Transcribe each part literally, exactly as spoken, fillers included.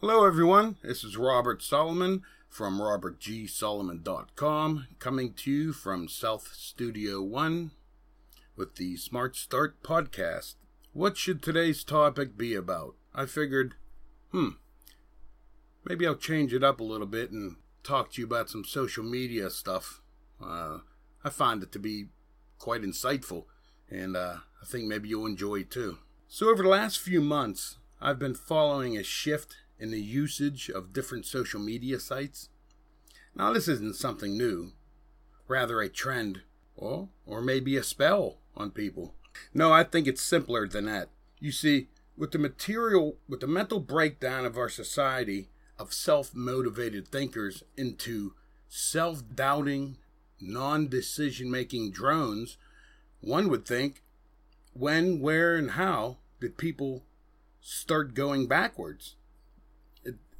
Hello everyone, this is Robert Solomon from Robert G Solomon dot com coming to you from South Studio one with the Smart Start Podcast. What should today's topic be about? I figured, hmm, maybe I'll change it up a little bit and talk to you about some social media stuff. Uh, I find it to be quite insightful and uh, I think maybe you'll enjoy it too. So over the last few months, I've been following a shift in the usage of different social media sites. Now this isn't something new, rather a trend, or, or maybe a spell on people. No, I think it's simpler than that. You see, with the material, with the mental breakdown of our society of self-motivated thinkers into self-doubting, non-decision-making drones, one would think, when, where, and how did people start going backwards?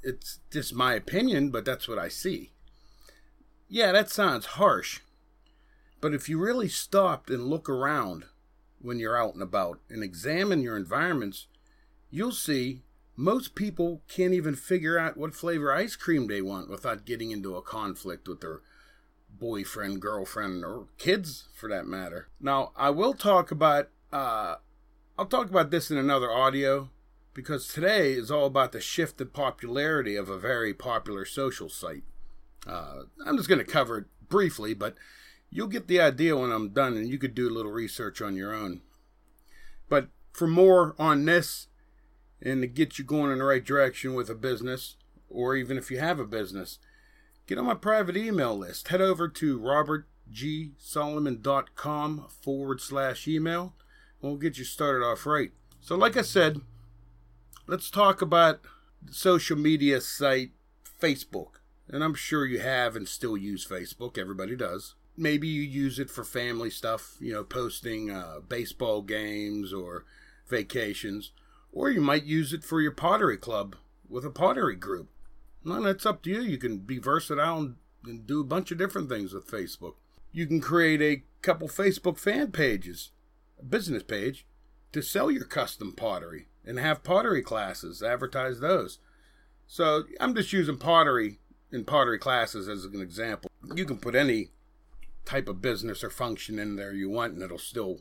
It's just my opinion, but that's what I see. Yeah, that sounds harsh. But if you really stopped and look around when you're out and about and examine your environments, you'll see most people can't even figure out what flavor ice cream they want without getting into a conflict with their boyfriend, girlfriend, or kids for that matter. Now, I will talk about, uh, I'll talk about this in another audio, because today is all about the shifted popularity of a very popular social site. Uh, I'm just going to cover it briefly, but you'll get the idea when I'm done, and you could do a little research on your own. But for more on this, and to get you going in the right direction with a business, or even if you have a business, get on my private email list. Head over to Robert G Solomon dot com forward slash email, and we'll get you started off right. So like I said, let's talk about the social media site Facebook. And I'm sure you have and still use Facebook. Everybody does. Maybe you use it for family stuff, you know, posting uh, baseball games or vacations. Or you might use it for your pottery club with a pottery group. Well, that's up to you. You can be versatile and do a bunch of different things with Facebook. You can create a couple Facebook fan pages, a business page, to sell your custom pottery. And have pottery classes, advertise those. So I'm just using pottery and pottery classes as an example. You can put any type of business or function in there you want and it'll still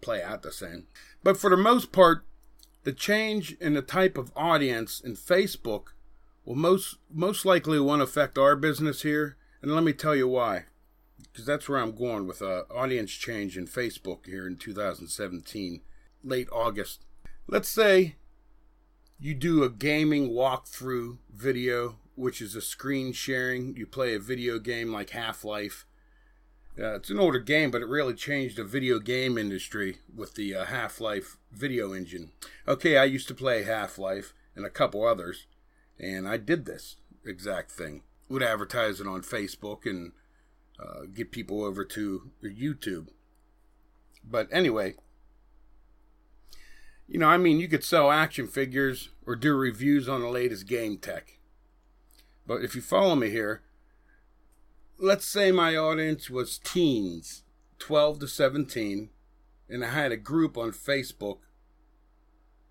play out the same. But for the most part, the change in the type of audience in Facebook will most most likely won't affect our business here. And let me tell you why. Because that's where I'm going with uh, audience change in Facebook here in two thousand seventeen, late August. Let's say you do a gaming walkthrough video, which is a screen sharing. You play a video game like Half-Life. Uh, it's an older game, but it really changed the video game industry with the uh, Half-Life video engine. Okay, I used to play Half-Life and a couple others, and I did this exact thing. Would advertise it on Facebook and uh, get people over to YouTube. But anyway, you know, I mean, you could sell action figures or do reviews on the latest game tech. But if you follow me here, let's say my audience was teens, twelve to seventeen, and I had a group on Facebook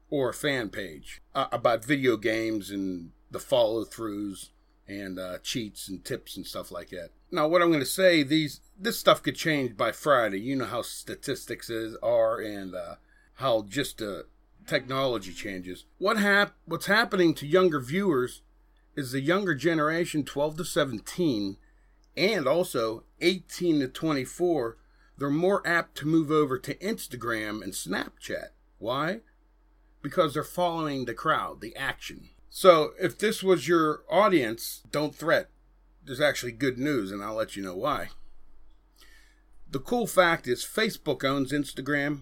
or a fan page uh, about video games and the follow-throughs and uh, cheats and tips and stuff like that. Now, what I'm going to say, these this stuff could change by Friday. You know how statistics is, are and uh, how just the uh, technology changes. What hap- What's happening to younger viewers is the younger generation, twelve to seventeen, and also eighteen to twenty-four, they're more apt to move over to Instagram and Snapchat. Why? Because they're following the crowd, the action. So if this was your audience, don't fret. There's actually good news, and I'll let you know why. The cool fact is Facebook owns Instagram,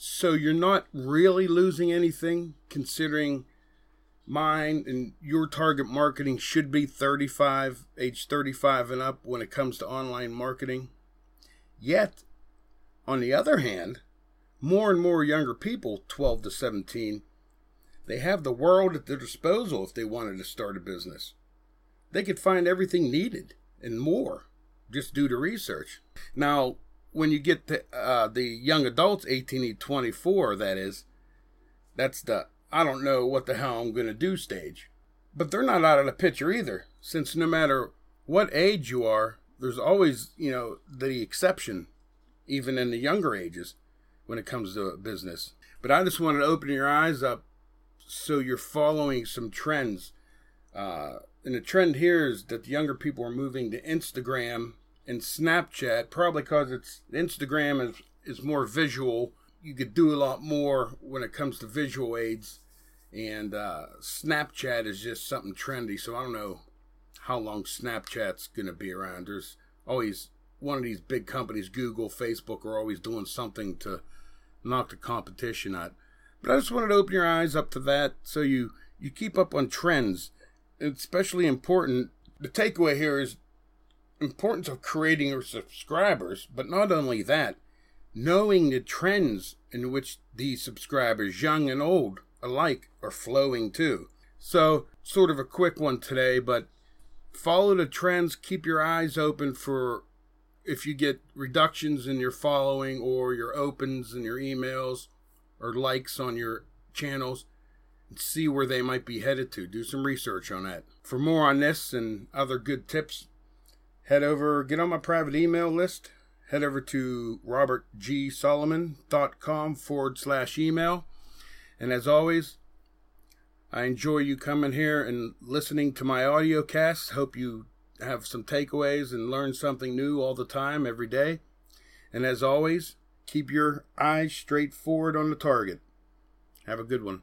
so you're not really losing anything, considering mine and your target marketing should be thirty-five, age thirty-five and up when it comes to online marketing. Yet, on the other hand, more and more younger people, twelve to seventeen, they have the world at their disposal if they wanted to start a business. They could find everything needed and more, just due to research. Now, when you get to uh, the young adults, eighteen to twenty-four, that is, that's the I don't know what the hell I'm going to do stage. But they're not out of the picture either, since no matter what age you are, there's always, you know, the exception, even in the younger ages, when it comes to business. But I just wanted to open your eyes up so you're following some trends. Uh, and the trend here is that the younger people are moving to Instagram and Snapchat, probably because it's Instagram is, is more visual. You could do a lot more when it comes to visual aids. And uh, Snapchat is just something trendy, so I don't know how long Snapchat's going to be around. There's always one of these big companies, Google, Facebook, are always doing something to knock the competition out. But I just wanted to open your eyes up to that so you, you keep up on trends. It's especially important. The takeaway here is importance of creating your subscribers, but not only that, knowing the trends in which these subscribers, young and old, alike are flowing too. So sort of a quick one today, but follow the trends. Keep your eyes open for if you get reductions in your following or your opens and your emails or likes on your channels, and see where they might be headed to. Do some research on that. For more on this and other good tips, head over, get on my private email list, head over to Robert G Solomon dot com forward slash email. And as always, I enjoy you coming here and listening to my audio casts. Hope you have some takeaways and learn something new all the time, every day. And as always, keep your eyes straight forward on the target. Have a good one.